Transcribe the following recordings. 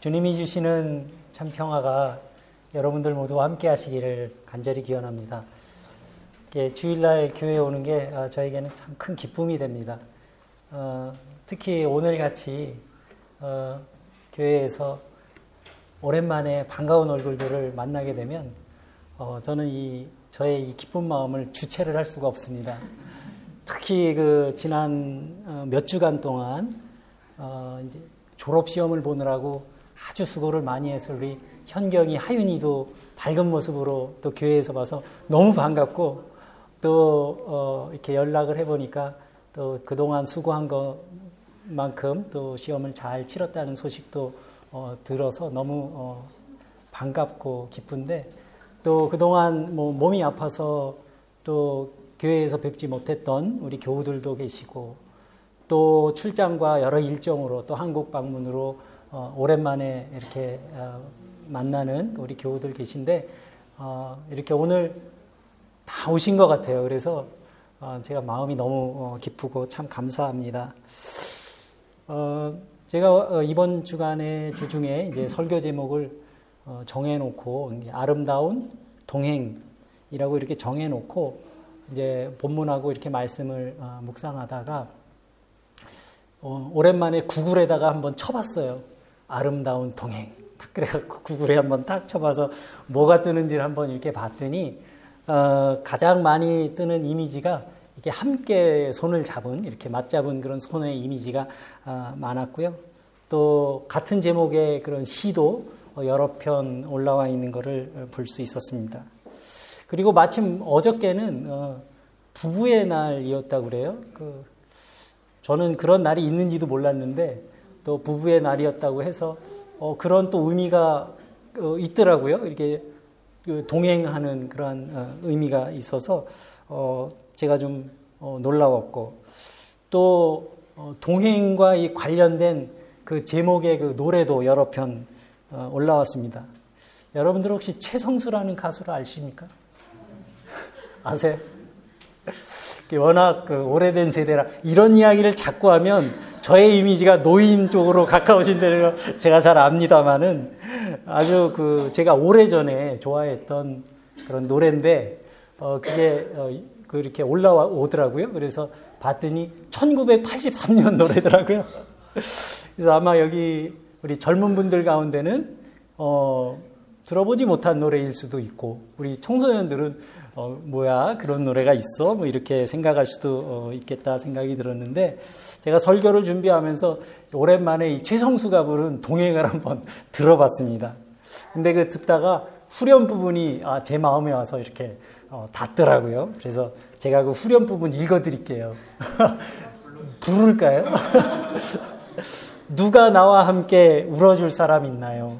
주님이 주시는 참 평화가 여러분들 모두와 함께 하시기를 간절히 기원합니다. 주일날 교회에 오는 게 저에게는 참 큰 기쁨이 됩니다. 특히 오늘같이 교회에서 오랜만에 반가운 얼굴들을 만나게 되면 저는 저의 이 기쁜 마음을 주체를 할 수가 없습니다. 특히 지난 몇 주간 동안 이제 졸업시험을 보느라고 아주 수고를 많이 해서 우리 현경이, 하윤이도 밝은 모습으로 또 교회에서 봐서 너무 반갑고 또 이렇게 연락을 해보니까 또 그동안 수고한 것만큼 또 시험을 잘 치렀다는 소식도 들어서 너무 반갑고 기쁜데, 또 그동안 뭐 몸이 아파서 또 교회에서 뵙지 못했던 우리 교우들도 계시고 또 출장과 여러 일정으로 또 한국 방문으로 오랜만에 이렇게 만나는 우리 교우들 계신데 이렇게 오늘 다 오신 것 같아요. 그래서 제가 마음이 너무 기쁘고 참 감사합니다. 제가 이번 주중에 이제 설교 제목을 정해놓고 아름다운 동행이라고 이렇게 정해놓고 이제 본문하고 이렇게 말씀을 묵상하다가 오랜만에 구글에다가 한번 쳐봤어요. 아름다운 동행. 딱 그래갖고 구글에 한번 딱 쳐봐서 뭐가 뜨는지를 한번 이렇게 봤더니 가장 많이 뜨는 이미지가 이렇게 함께 손을 잡은, 이렇게 맞잡은 그런 손의 이미지가 많았고요. 또 같은 제목의 그런 시도 여러 편 올라와 있는 거를 볼 수 있었습니다. 그리고 마침 어저께는 부부의 날이었다고 그래요. 저는 그런 날이 있는지도 몰랐는데 또 부부의 날이었다고 해서 그런 또 의미가 있더라고요. 이렇게 동행하는 그런 의미가 있어서 제가 좀 놀라웠고, 또 동행과 관련된 그 제목의 그 노래도 여러 편 올라왔습니다. 여러분들 혹시 최성수라는 가수를 아십니까? 아세요? 워낙 오래된 세대라 이런 이야기를 자꾸 하면 저의 이미지가 노인 쪽으로 가까우신데요. 제가 잘 압니다만은 아주 제가 오래전에 좋아했던 그런 노래인데 그게 이렇게 올라오더라고요. 그래서 봤더니 1983년 노래더라고요. 그래서 아마 여기 우리 젊은 분들 가운데는 들어보지 못한 노래일 수도 있고, 우리 청소년들은 뭐야 그런 노래가 있어 뭐 이렇게 생각할 수도 있겠다 생각이 들었는데, 제가 설교를 준비하면서 오랜만에 이 최성수가 부른 동행을 한번 들어봤습니다. 근데 듣다가 후렴 부분이 제 마음에 와서 이렇게 닿더라고요. 그래서 제가 그 후렴 부분 읽어드릴게요. 부를까요? 누가 나와 함께 울어줄 사람 있나요?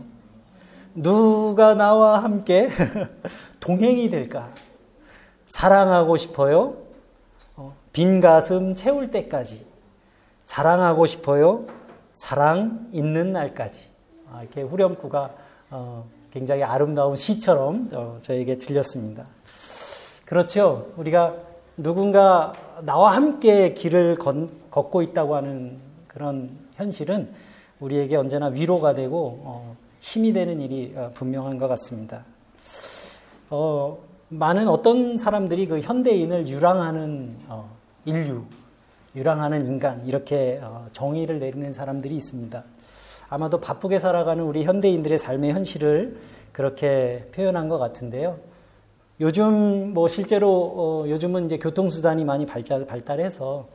누가 나와 함께 동행이 될까? 사랑하고 싶어요. 빈 가슴 채울 때까지. 사랑하고 싶어요. 사랑 있는 날까지. 이렇게 후렴구가 굉장히 아름다운 시처럼 저에게 들렸습니다. 그렇죠. 우리가 누군가 나와 함께 길을 걷고 있다고 하는 그런 현실은 우리에게 언제나 위로가 되고 힘이 되는 일이 분명한 것 같습니다. 많은 어떤 사람들이 그 현대인을 유랑하는 인류, 유랑하는 인간, 이렇게 정의를 내리는 사람들이 있습니다. 아마도 바쁘게 살아가는 우리 현대인들의 삶의 현실을 그렇게 표현한 것 같은데요. 요즘 실제로 요즘은 이제 교통수단이 많이 발달해서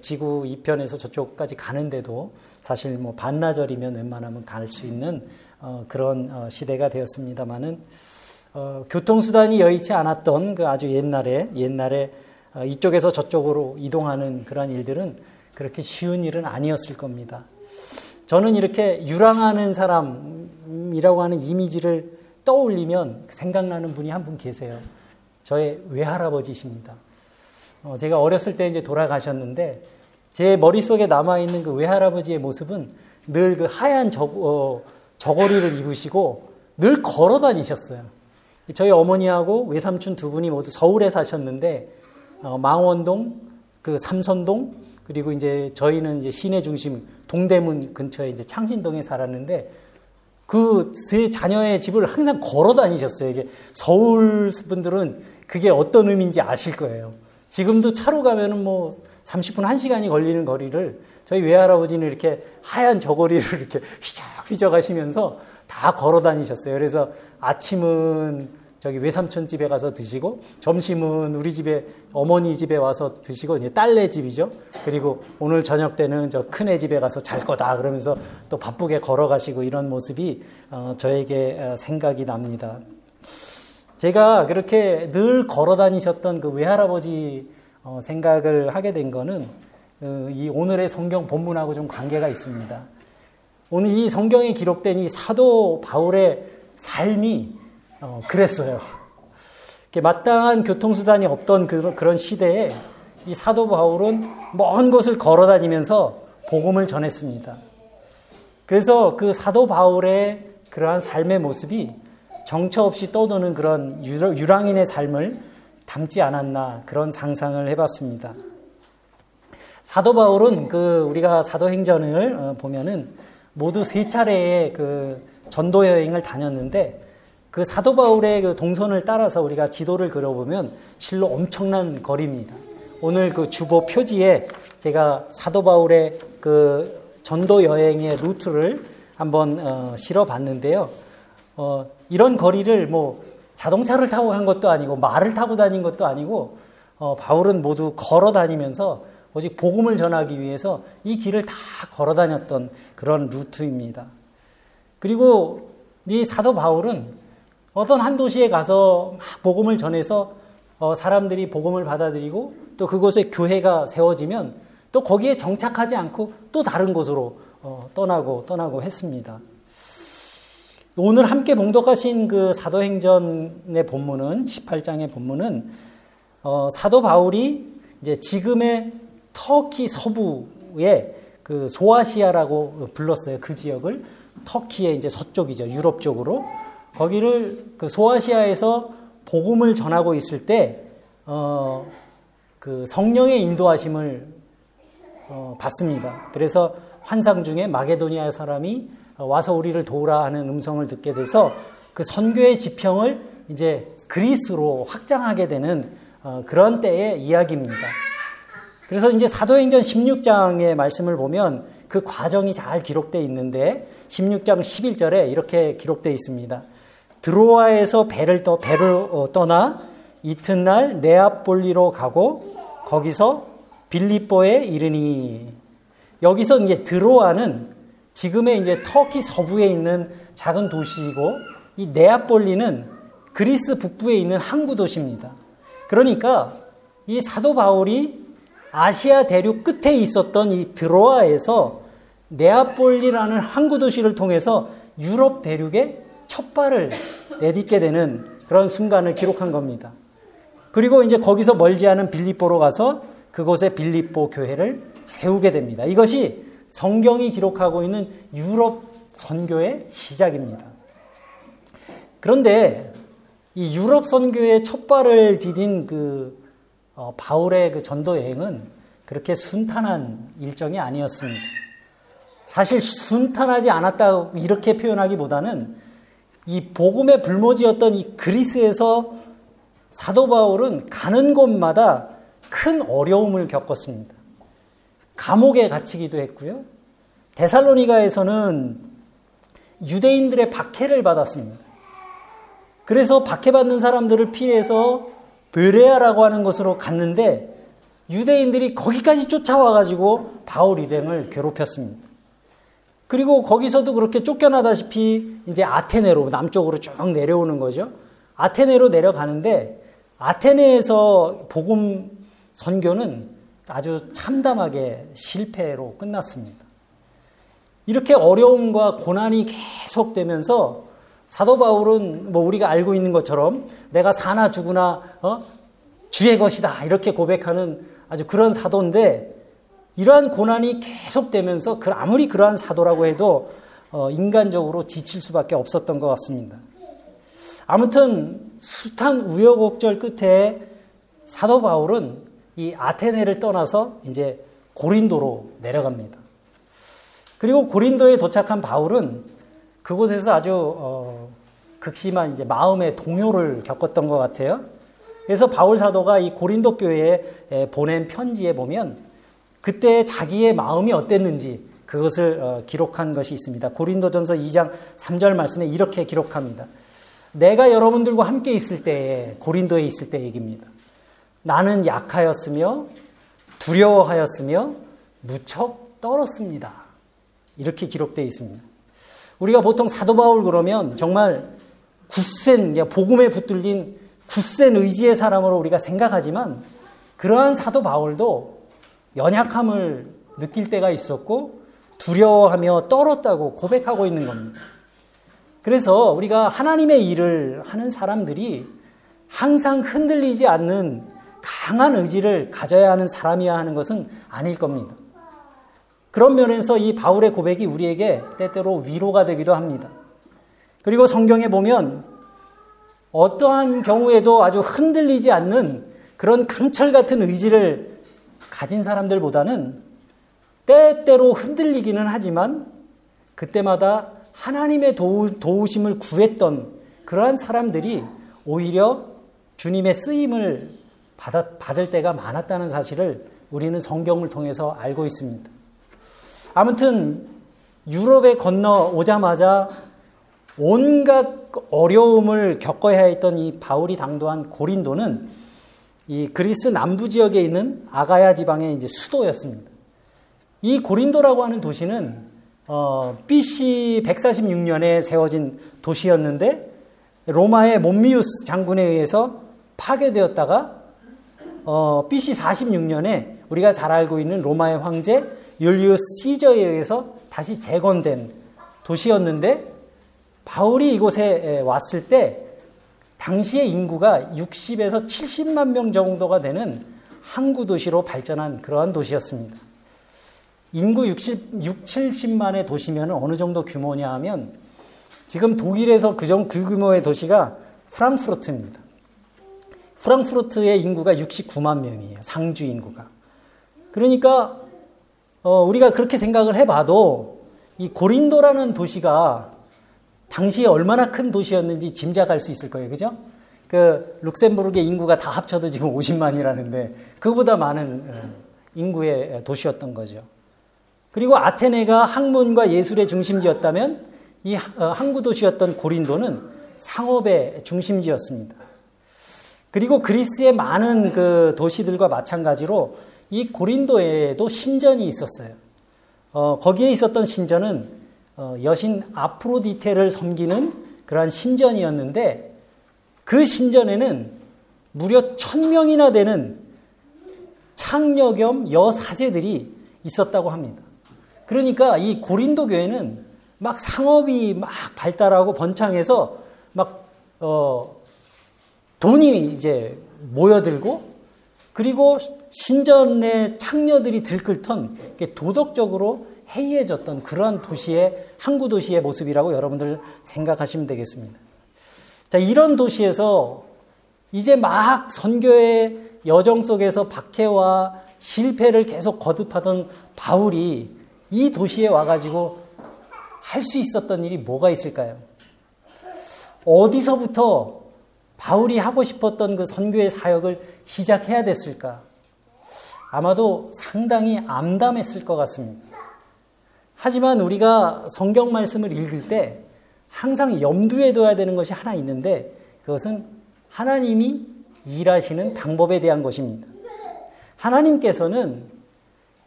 지구 2편에서 저쪽까지 가는데도 사실 반나절이면 웬만하면 갈 수 있는 그런 시대가 되었습니다만은, 교통수단이 여의치 않았던 그 아주 옛날에 이쪽에서 저쪽으로 이동하는 그런 일들은 그렇게 쉬운 일은 아니었을 겁니다. 저는 이렇게 유랑하는 사람이라고 하는 이미지를 떠올리면 생각나는 분이 한 분 계세요. 저의 외할아버지십니다. 제가 어렸을 때 이제 돌아가셨는데 제 머릿속에 남아있는 그 외할아버지의 모습은 늘 그 하얀 저고리를 입으시고 늘 걸어 다니셨어요. 저희 어머니하고 외삼촌 두 분이 모두 서울에 사셨는데 망원동, 삼선동, 그리고 이제 저희는 이제 시내 중심 동대문 근처에 이제 창신동에 살았는데, 그 세 자녀의 집을 항상 걸어 다니셨어요. 이게 서울 분들은 그게 어떤 의미인지 아실 거예요. 지금도 차로 가면은 뭐 30분, 1시간이 걸리는 거리를 저희 외할아버지는 이렇게 하얀 저고리를 이렇게 휘적휘적 하시면서 다 걸어 다니셨어요. 그래서 아침은 저기 외삼촌 집에 가서 드시고, 점심은 우리 집에 어머니 집에 와서 드시고, 이제 딸네 집이죠. 그리고 오늘 저녁 때는 저 큰애 집에 가서 잘 거다 그러면서 또 바쁘게 걸어가시고, 이런 모습이 저에게 생각이 납니다. 제가 그렇게 늘 걸어 다니셨던 그 외할아버지 생각을 하게 된 거는 이 오늘의 성경 본문하고 좀 관계가 있습니다. 오늘 이 성경에 기록된 이 사도 바울의 삶이 그랬어요. 이렇게 마땅한 교통수단이 없던 그런 시대에 이 사도 바울은 먼 곳을 걸어다니면서 복음을 전했습니다. 그래서 그 사도 바울의 그러한 삶의 모습이 정처 없이 떠도는 그런 유랑인의 삶을 담지 않았나, 그런 상상을 해봤습니다. 사도 바울은 우리가 사도행전을 보면은 모두 세 차례의 그 전도 여행을 다녔는데, 그 사도 바울의 그 동선을 따라서 우리가 지도를 그려보면 실로 엄청난 거리입니다. 오늘 그 주보 표지에 제가 사도 바울의 그 전도 여행의 루트를 한번 실어봤는데요. 이런 거리를 뭐 자동차를 타고 한 것도 아니고 말을 타고 다닌 것도 아니고 바울은 모두 걸어 다니면서 오직 복음을 전하기 위해서 이 길을 다 걸어 다녔던 그런 루트입니다. 그리고 이 사도 바울은 어떤 한 도시에 가서 막 복음을 전해서 사람들이 복음을 받아들이고 또 그곳에 교회가 세워지면 또 거기에 정착하지 않고 또 다른 곳으로 떠나고 했습니다. 오늘 함께 봉독하신 그 사도행전의 본문은 18장의 본문은 사도 바울이 이제 지금의 터키 서부의 그 소아시아라고 불렀어요. 그 지역을 터키의 이제 서쪽이죠. 유럽 쪽으로. 거기를 그 소아시아에서 복음을 전하고 있을 때 그 성령의 인도하심을 받습니다. 그래서 환상 중에 마게도니아 사람이 와서 우리를 도우라 하는 음성을 듣게 돼서 그 선교의 지평을 이제 그리스로 확장하게 되는 그런 때의 이야기입니다. 그래서 이제 사도행전 16장의 말씀을 보면 그 과정이 잘 기록되어 있는데 16장 11절에 이렇게 기록되어 있습니다. 드로아에서 배를 떠나 이튿날 네아폴리로 가고 거기서 빌립보에 이르니. 여기서 이제 드로아는 지금의 이제 터키 서부에 있는 작은 도시이고, 이 네아폴리는 그리스 북부에 있는 항구 도시입니다. 그러니까 이 사도 바울이 아시아 대륙 끝에 있었던 이 드로아에서 네아폴리라는 항구 도시를 통해서 유럽 대륙에 첫 발을 내딛게 되는 그런 순간을 기록한 겁니다. 그리고 이제 거기서 멀지 않은 빌립보로 가서 그곳에 빌립보 교회를 세우게 됩니다. 이것이 성경이 기록하고 있는 유럽 선교의 시작입니다. 그런데 이 유럽 선교의 첫 발을 디딘 그 바울의 그 전도 여행은 그렇게 순탄한 일정이 아니었습니다. 사실 순탄하지 않았다고 이렇게 표현하기보다는 이 복음의 불모지였던 이 그리스에서 사도 바울은 가는 곳마다 큰 어려움을 겪었습니다. 감옥에 갇히기도 했고요. 데살로니가에서는 유대인들의 박해를 받았습니다. 그래서 박해받는 사람들을 피해서 베레아라고 하는 곳으로 갔는데 유대인들이 거기까지 쫓아와가지고 바울 일행을 괴롭혔습니다. 그리고 거기서도 그렇게 쫓겨나다시피 이제 아테네로 남쪽으로 쭉 내려오는 거죠. 아테네로 내려가는데 아테네에서 복음 선교는 아주 참담하게 실패로 끝났습니다. 이렇게 어려움과 고난이 계속되면서 사도 바울은 뭐 우리가 알고 있는 것처럼 내가 사나 죽으나 주의 것이다 이렇게 고백하는 아주 그런 사도인데, 이러한 고난이 계속되면서 아무리 그러한 사도라고 해도 인간적으로 지칠 수밖에 없었던 것 같습니다. 아무튼 숱한 우여곡절 끝에 사도 바울은 이 아테네를 떠나서 이제 고린도로 내려갑니다. 그리고 고린도에 도착한 바울은 그곳에서 아주 극심한 이제 마음의 동요를 겪었던 것 같아요. 그래서 바울 사도가 이 고린도 교회에 보낸 편지에 보면 그때 자기의 마음이 어땠는지 그것을 기록한 것이 있습니다. 고린도전서 2장 3절 말씀에 이렇게 기록합니다. 내가 여러분들과 함께 있을 때에, 고린도에 있을 때 얘기입니다. 나는 약하였으며 두려워하였으며 무척 떨었습니다. 이렇게 기록되어 있습니다. 우리가 보통 사도 바울 그러면 정말 굳센, 복음에 붙들린 굳센 의지의 사람으로 우리가 생각하지만 그러한 사도 바울도 연약함을 느낄 때가 있었고 두려워하며 떨었다고 고백하고 있는 겁니다. 그래서 우리가 하나님의 일을 하는 사람들이 항상 흔들리지 않는 강한 의지를 가져야 하는 사람이야 하는 것은 아닐 겁니다. 그런 면에서 이 바울의 고백이 우리에게 때때로 위로가 되기도 합니다. 그리고 성경에 보면 어떠한 경우에도 아주 흔들리지 않는 그런 강철 같은 의지를 가진 사람들보다는 때때로 흔들리기는 하지만 그때마다 하나님의 도우심을 구했던 그러한 사람들이 오히려 주님의 쓰임을 받을 때가 많았다는 사실을 우리는 성경을 통해서 알고 있습니다. 아무튼 유럽에 건너오자마자 온갖 어려움을 겪어야 했던 이 바울이 당도한 고린도는 이 그리스 남부 지역에 있는 아가야 지방의 이제 수도였습니다. 이 고린도라고 하는 도시는 BC 146년에 세워진 도시였는데 로마의 몬미우스 장군에 의해서 파괴되었다가 BC 46년에 우리가 잘 알고 있는 로마의 황제 율리우스 시저에 의해서 다시 재건된 도시였는데 바울이 이곳에 왔을 때 당시의 인구가 60에서 70만 명 정도가 되는 항구 도시로 발전한 그러한 도시였습니다. 인구 60, 70만의 도시면 어느 정도 규모냐 하면 지금 독일에서 그 규모의 도시가 프랑크푸르트입니다. 프랑크푸르트의 인구가 69만 명이에요. 상주 인구가. 그러니까 우리가 그렇게 생각을 해봐도 이 고린도라는 도시가 당시에 얼마나 큰 도시였는지 짐작할 수 있을 거예요. 그죠? 그 룩셈부르크의 인구가 다 합쳐도 지금 50만이라는데 그보다 많은 인구의 도시였던 거죠. 그리고 아테네가 학문과 예술의 중심지였다면 이 항구 도시였던 고린도는 상업의 중심지였습니다. 그리고 그리스의 많은 그 도시들과 마찬가지로 이 고린도에도 신전이 있었어요. 거기에 있었던 신전은 여신 아프로디테를 섬기는 그러한 신전이었는데 그 신전에는 무려 1,000명이나 되는 창녀 겸 여사제들이 있었다고 합니다. 그러니까 이 고린도 교회는 막 상업이 막 발달하고 번창해서 막 돈이 이제 모여들고 그리고 신전의 창녀들이 들끓던 도덕적으로 해이해졌던 그러한 도시의 항구 도시의 모습이라고 여러분들 생각하시면 되겠습니다. 자, 이런 도시에서 이제 막 선교의 여정 속에서 박해와 실패를 계속 거듭하던 바울이 이 도시에 와가지고 할 수 있었던 일이 뭐가 있을까요? 어디서부터 바울이 하고 싶었던 그 선교의 사역을 시작해야 됐을까? 아마도 상당히 암담했을 것 같습니다. 하지만 우리가 성경 말씀을 읽을 때 항상 염두에 둬야 되는 것이 하나 있는데 그것은 하나님이 일하시는 방법에 대한 것입니다. 하나님께서는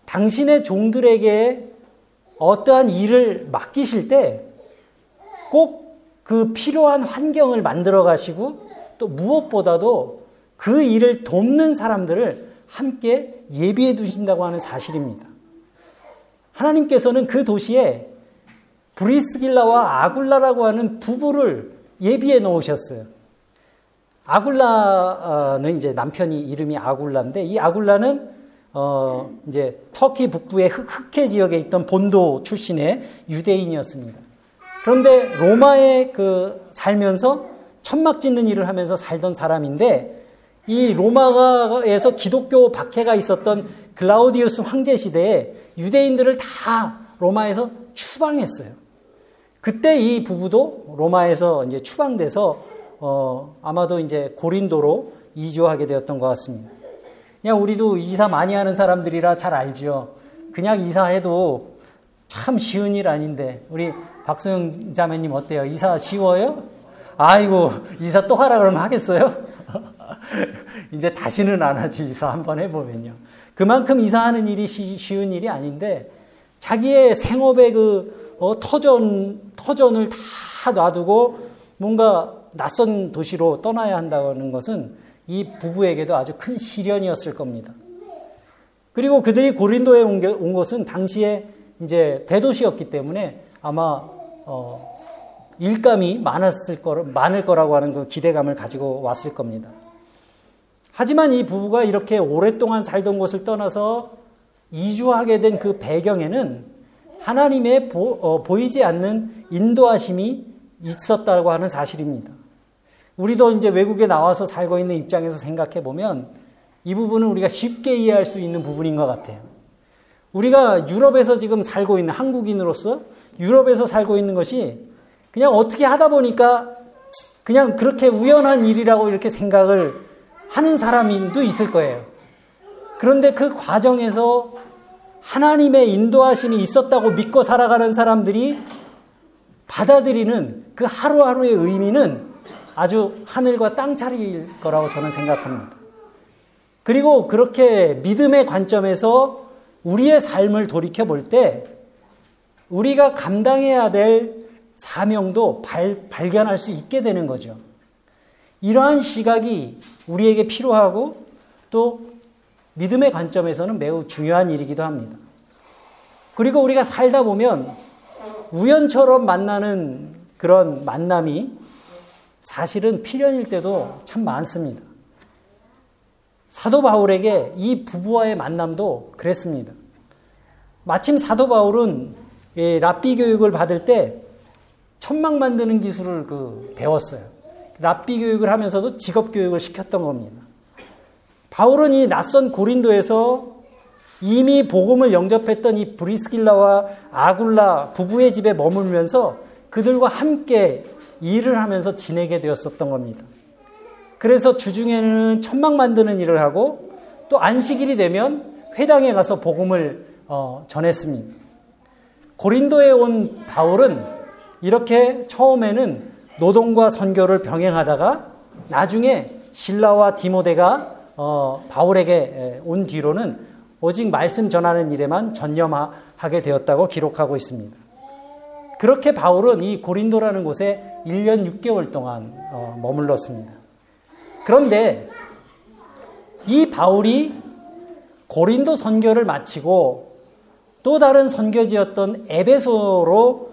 당신의 종들에게 어떠한 일을 맡기실 때 꼭 그 필요한 환경을 만들어 가시고 또 무엇보다도 그 일을 돕는 사람들을 함께 예비해 두신다고 하는 사실입니다. 하나님께서는 그 도시에 브리스길라와 아굴라라고 하는 부부를 예비해 놓으셨어요. 아굴라는 이제 남편이 이름이 아굴라인데 이 아굴라는 이제 터키 북부의 흑해 지역에 있던 본도 출신의 유대인이었습니다. 그런데 로마에 살면서 천막 짓는 일을 하면서 살던 사람인데 이 로마에서 기독교 박해가 있었던 클라우디우스 황제 시대에 유대인들을 다 로마에서 추방했어요. 그때 이 부부도 로마에서 이제 추방돼서 아마도 이제 고린도로 이주하게 되었던 것 같습니다. 그냥 우리도 이사 많이 하는 사람들이라 잘 알죠. 그냥 이사해도 참 쉬운 일 아닌데 우리 박소영 자매님 어때요? 이사 쉬워요? 아이고 이사 또 하라 그러면 하겠어요? 이제 다시는 안 하지 이사 한번 해보면요. 그만큼 이사하는 일이 쉬운 일이 아닌데 자기의 생업의 그 터전을 다 놔두고 뭔가 낯선 도시로 떠나야 한다는 것은 이 부부에게도 아주 큰 시련이었을 겁니다. 그리고 그들이 고린도에 온 것은 당시에 이제 대도시였기 때문에 아마 일감이 많을 거라고 하는 그 기대감을 가지고 왔을 겁니다. 하지만 이 부부가 이렇게 오랫동안 살던 곳을 떠나서 이주하게 된 그 배경에는 하나님의 보이지 않는 인도하심이 있었다고 하는 사실입니다. 우리도 이제 외국에 나와서 살고 있는 입장에서 생각해 보면 이 부분은 우리가 쉽게 이해할 수 있는 부분인 것 같아요. 우리가 유럽에서 지금 살고 있는 한국인으로서 유럽에서 살고 있는 것이 그냥 어떻게 하다 보니까 그냥 그렇게 우연한 일이라고 이렇게 생각을 하는 사람도 있을 거예요. 그런데 그 과정에서 하나님의 인도하심이 있었다고 믿고 살아가는 사람들이 받아들이는 그 하루하루의 의미는 아주 하늘과 땅 차이일 거라고 저는 생각합니다. 그리고 그렇게 믿음의 관점에서 우리의 삶을 돌이켜 볼 때 우리가 감당해야 될 사명도 발견할 수 있게 되는 거죠. 이러한 시각이 우리에게 필요하고 또 믿음의 관점에서는 매우 중요한 일이기도 합니다. 그리고 우리가 살다 보면 우연처럼 만나는 그런 만남이 사실은 필연일 때도 참 많습니다. 사도 바울에게 이 부부와의 만남도 그랬습니다. 마침 사도 바울은 랍비 교육을 받을 때 천막 만드는 기술을 배웠어요. 랍비 교육을 하면서도 직업 교육을 시켰던 겁니다. 바울은 이 낯선 고린도에서 이미 복음을 영접했던 이 브리스길라와 아굴라 부부의 집에 머물면서 그들과 함께 일을 하면서 지내게 되었었던 겁니다. 그래서 주중에는 천막 만드는 일을 하고 또 안식일이 되면 회당에 가서 복음을 전했습니다. 고린도에 온 바울은 이렇게 처음에는 노동과 선교를 병행하다가 나중에 실라와 디모데가 바울에게 온 뒤로는 오직 말씀 전하는 일에만 전념하게 되었다고 기록하고 있습니다. 그렇게 바울은 이 고린도라는 곳에 1년 6개월 동안 머물렀습니다. 그런데 이 바울이 고린도 선교를 마치고 또 다른 선교지였던 에베소로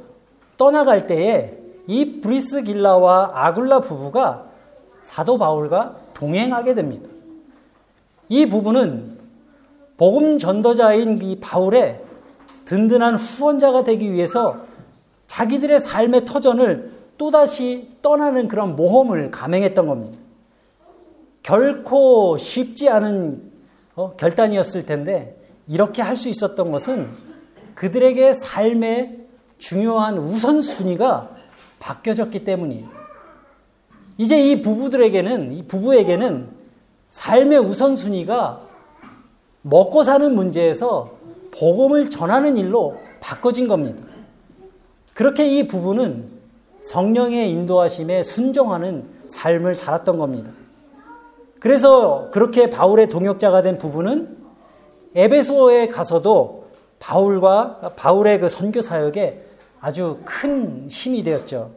떠나갈 때에 이 브리스길라와 아굴라 부부가 사도 바울과 동행하게 됩니다. 이 부부는 복음 전도자인 이 바울의 든든한 후원자가 되기 위해서 자기들의 삶의 터전을 또다시 떠나는 그런 모험을 감행했던 겁니다. 결코 쉽지 않은 결단이었을 텐데 이렇게 할 수 있었던 것은 그들에게 삶의 중요한 우선순위가 바뀌어졌기 때문이에요. 이제 이 부부에게는 삶의 우선순위가 먹고 사는 문제에서 복음을 전하는 일로 바꿔진 겁니다. 그렇게 이 부부는 성령의 인도하심에 순종하는 삶을 살았던 겁니다. 그래서 그렇게 바울의 동역자가 된 부부는 에베소에 가서도 바울의 그 선교 사역에 아주 큰 힘이 되었죠.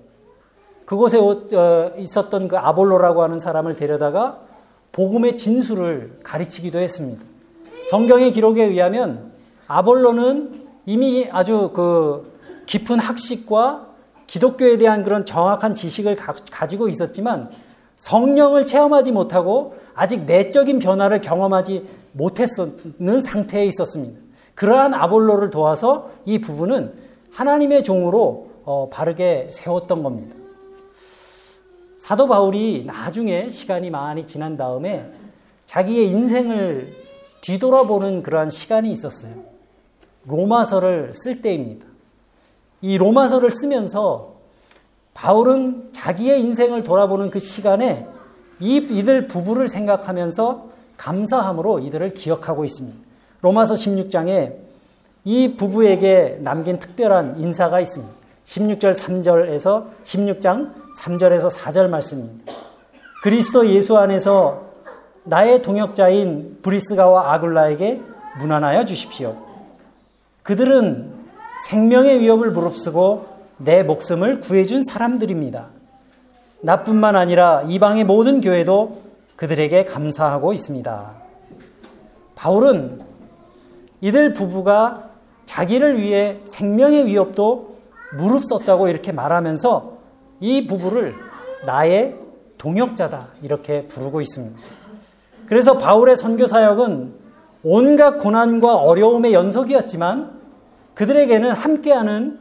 그곳에 있었던 그 아볼로라고 하는 사람을 데려다가 복음의 진수를 가르치기도 했습니다. 성경의 기록에 의하면 아볼로는 이미 아주 그 깊은 학식과 기독교에 대한 그런 정확한 지식을 가지고 있었지만 성령을 체험하지 못하고 아직 내적인 변화를 경험하지 못했는 상태에 있었습니다. 그러한 아볼로를 도와서 이 부부는 하나님의 종으로 바르게 세웠던 겁니다. 사도 바울이 나중에 시간이 많이 지난 다음에 자기의 인생을 뒤돌아보는 그러한 시간이 있었어요. 로마서를 쓸 때입니다. 이 로마서를 쓰면서 바울은 자기의 인생을 돌아보는 그 시간에 이들 부부를 생각하면서 감사함으로 이들을 기억하고 있습니다. 로마서 16장에 이 부부에게 남긴 특별한 인사가 있습니다. 16장 3절에서 4절 말씀입니다. 그리스도 예수 안에서 나의 동역자인 브리스가와 아굴라에게 문안하여 주십시오. 그들은 생명의 위협을 무릅쓰고 내 목숨을 구해준 사람들입니다. 나뿐만 아니라 이방의 모든 교회도 그들에게 감사하고 있습니다. 바울은 이들 부부가 자기를 위해 생명의 위협도 무릅썼다고 이렇게 말하면서 이 부부를 나의 동역자다 이렇게 부르고 있습니다. 그래서 바울의 선교 사역은 온갖 고난과 어려움의 연속이었지만 그에게는 함께하는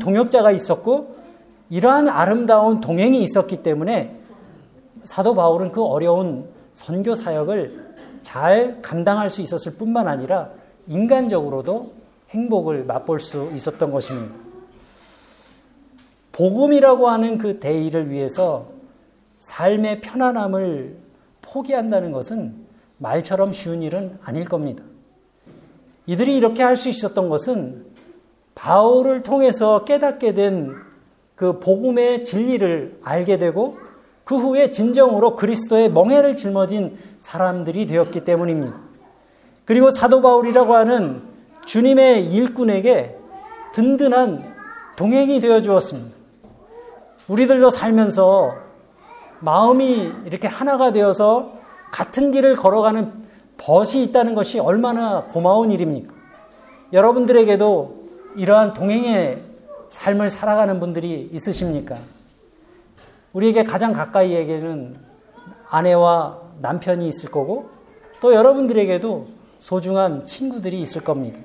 동역자가 있었고 이러한 아름다운 동행이 있었기 때문에 사도 바울은 그 어려운 선교 사역을 잘 감당할 수 있었을 뿐만 아니라 인간적으로도 행복을 맛볼 수 있었던 것입니다. 복음이라고 하는 그 대의를 위해서 삶의 편안함을 포기한다는 것은 말처럼 쉬운 일은 아닐 겁니다. 이들이 이렇게 할 수 있었던 것은 바울을 통해서 깨닫게 된 그 복음의 진리를 알게 되고 그 후에 진정으로 그리스도의 멍에를 짊어진 사람들이 되었기 때문입니다. 그리고 사도 바울이라고 하는 주님의 일꾼에게 든든한 동행이 되어 주었습니다. 우리들도 살면서 마음이 이렇게 하나가 되어서 같은 길을 걸어가는 벗이 있다는 것이 얼마나 고마운 일입니까? 여러분들에게도 이러한 동행의 삶을 살아가는 분들이 있으십니까? 우리에게 가장 가까이에게는 아내와 남편이 있을 거고 또 여러분들에게도 소중한 친구들이 있을 겁니다.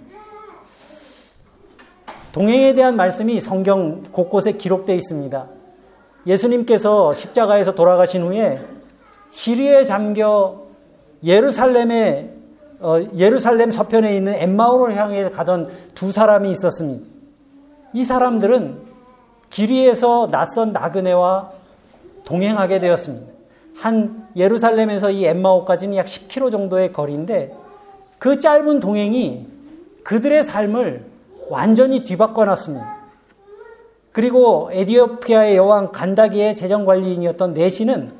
동행에 대한 말씀이 성경 곳곳에 기록되어 있습니다. 예수님께서 십자가에서 돌아가신 후에 시리에 잠겨 예루살렘 서편에 있는 엠마오를 향해 가던 두 사람이 있었습니다. 이 사람들은 길 위에서 낯선 나그네와 동행하게 되었습니다. 한 예루살렘에서 이 엠마오까지는 약 10km 정도의 거리인데 그 짧은 동행이 그들의 삶을 완전히 뒤바꿔 놨습니다. 그리고 에티오피아의 여왕 간다기의 재정관리인이었던 내시는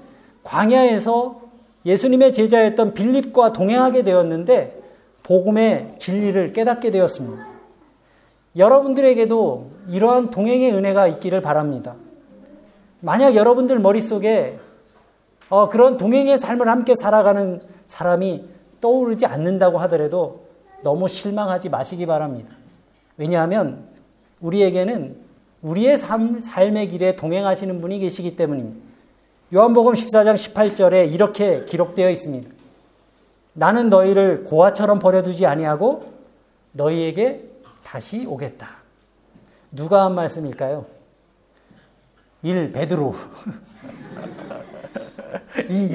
광야에서 예수님의 제자였던 빌립과 동행하게 되었는데 복음의 진리를 깨닫게 되었습니다. 여러분들에게도 이러한 동행의 은혜가 있기를 바랍니다. 만약 여러분들 머릿속에 그런 동행의 삶을 함께 살아가는 사람이 떠오르지 않는다고 하더라도 너무 실망하지 마시기 바랍니다. 왜냐하면 우리에게는 우리의 삶의 길에 동행하시는 분이 계시기 때문입니다. 요한복음 14장 18절에 이렇게 기록되어 있습니다. 나는 너희를 고아처럼 버려두지 아니하고 너희에게 다시 오겠다. 누가 한 말씀일까요? 1. 베드로 2.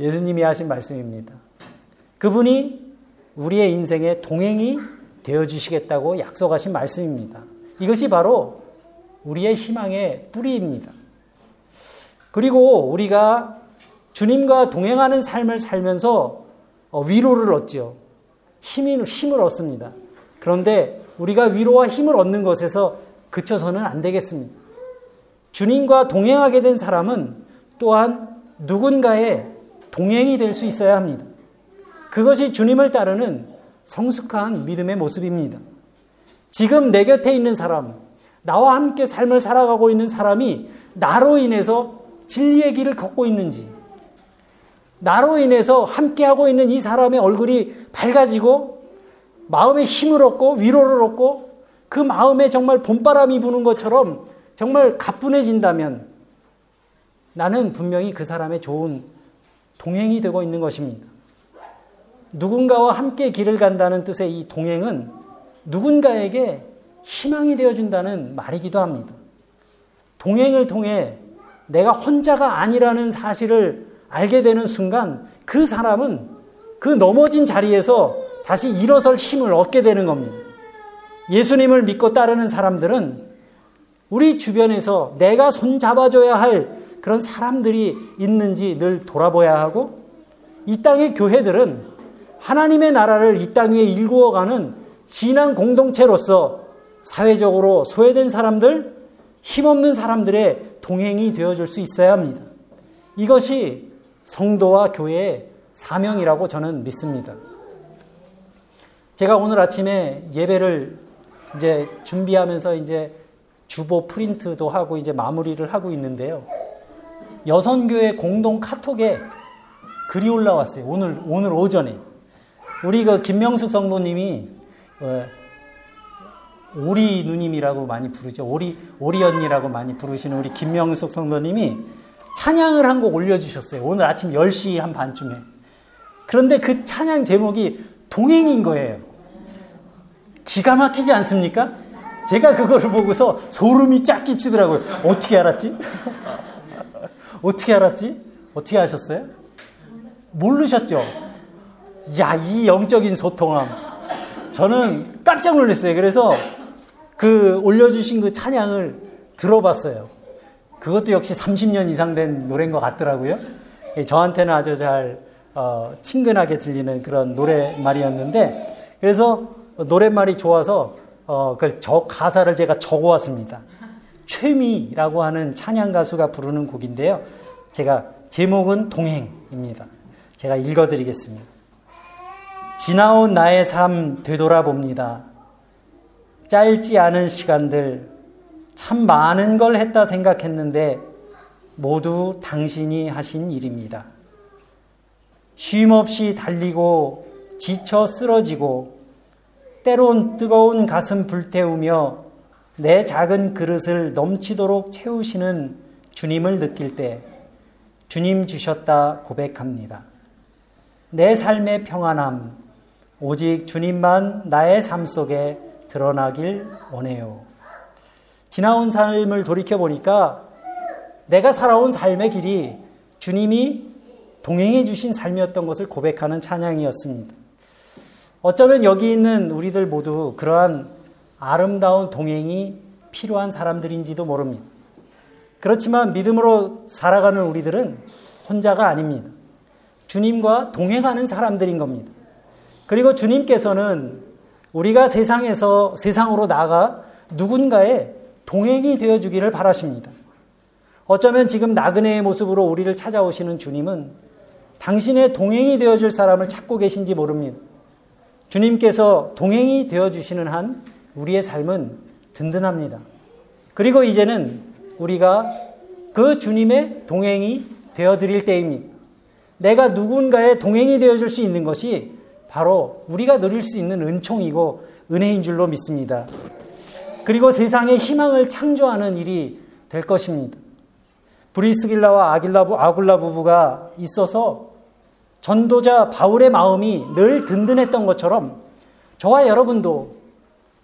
예수님이 하신 말씀입니다. 그분이 우리의 인생의 동행이 되어주시겠다고 약속하신 말씀입니다. 이것이 바로 우리의 희망의 뿌리입니다. 그리고 우리가 주님과 동행하는 삶을 살면서 위로를 얻죠. 힘을 얻습니다. 그런데 우리가 위로와 힘을 얻는 것에서 그쳐서는 안 되겠습니다. 주님과 동행하게 된 사람은 또한 누군가의 동행이 될 수 있어야 합니다. 그것이 주님을 따르는 성숙한 믿음의 모습입니다. 지금 내 곁에 있는 사람, 나와 함께 삶을 살아가고 있는 사람이 나로 인해서 진리의 길을 걷고 있는지, 나로 인해서 함께하고 있는 이 사람의 얼굴이 밝아지고 마음에 힘을 얻고 위로를 얻고 그 마음에 정말 봄바람이 부는 것처럼 정말 가뿐해진다면 나는 분명히 그 사람의 좋은 동행이 되고 있는 것입니다. 누군가와 함께 길을 간다는 뜻의 이 동행은 누군가에게 희망이 되어준다는 말이기도 합니다. 동행을 통해 내가 혼자가 아니라는 사실을 알게 되는 순간 그 사람은 그 넘어진 자리에서 다시 일어설 힘을 얻게 되는 겁니다. 예수님을 믿고 따르는 사람들은 우리 주변에서 내가 손잡아줘야 할 그런 사람들이 있는지 늘 돌아봐야 하고, 이 땅의 교회들은 하나님의 나라를 이 땅 위에 일구어가는 신앙 공동체로서 사회적으로 소외된 사람들, 힘없는 사람들의 동행이 되어줄 수 있어야 합니다. 이것이 성도와 교회의 사명이라고 저는 믿습니다. 제가 오늘 아침에 예배를 이제 준비하면서 이제 주보 프린트도 하고 이제 마무리를 하고 있는데요. 여선교회 공동 카톡에 글이 올라왔어요. 오늘 오전에. 우리 그 김명숙 성도님이 오리 누님이라고 많이 부르죠. 오리 언니라고 많이 부르시는 우리 김명숙 성도님이 찬양을 한 곡 올려주셨어요. 오늘 아침 10시 한 반쯤에. 그런데 그 찬양 제목이 동행인 거예요. 기가 막히지 않습니까? 제가 그걸 보고서 소름이 쫙 끼치더라고요. 어떻게 알았지? 어떻게 알았지? 어떻게 아셨어요? 모르셨죠? 야, 이 영적인 소통함. 저는 깜짝 놀랐어요. 그래서 그 올려주신 그 찬양을 들어봤어요. 그것도 역시 30년 이상 된 노래인 것 같더라고요. 저한테는 아주 잘 친근하게 들리는 그런 노랫말이었는데, 그래서 노랫말이 좋아서 그걸 저 가사를 제가 적어왔습니다. 최미라고 하는 찬양 가수가 부르는 곡인데요. 제가 제목은 동행입니다. 제가 읽어드리겠습니다. 지나온 나의 삶 되돌아봅니다. 짧지 않은 시간들 참 많은 걸 했다 생각했는데 모두 당신이 하신 일입니다. 쉼없이 달리고 지쳐 쓰러지고 때론 뜨거운 가슴 불태우며 내 작은 그릇을 넘치도록 채우시는 주님을 느낄 때 주님 주셨다 고백합니다. 내 삶의 평안함, 오직 주님만 나의 삶 속에 드러나길 원해요. 지나온 삶을 돌이켜보니까 내가 살아온 삶의 길이 주님이 동행해 주신 삶이었던 것을 고백하는 찬양이었습니다. 어쩌면 여기 있는 우리들 모두 그러한 아름다운 동행이 필요한 사람들인지도 모릅니다. 그렇지만 믿음으로 살아가는 우리들은 혼자가 아닙니다. 주님과 동행하는 사람들인 겁니다. 그리고 주님께서는 우리가 세상으로 나아가 누군가의 동행이 되어주기를 바라십니다. 어쩌면 지금 나그네의 모습으로 우리를 찾아오시는 주님은 당신의 동행이 되어줄 사람을 찾고 계신지 모릅니다. 주님께서 동행이 되어주시는 한 우리의 삶은 든든합니다. 그리고 이제는 우리가 그 주님의 동행이 되어드릴 때입니다. 내가 누군가의 동행이 되어줄 수 있는 것이 바로 우리가 누릴 수 있는 은총이고 은혜인 줄로 믿습니다. 그리고 세상에 희망을 창조하는 일이 될 것입니다. 브리스길라와 아굴라 부부가 있어서 전도자 바울의 마음이 늘 든든했던 것처럼 저와 여러분도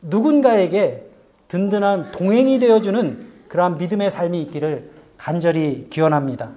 누군가에게 든든한 동행이 되어주는 그러한 믿음의 삶이 있기를 간절히 기원합니다.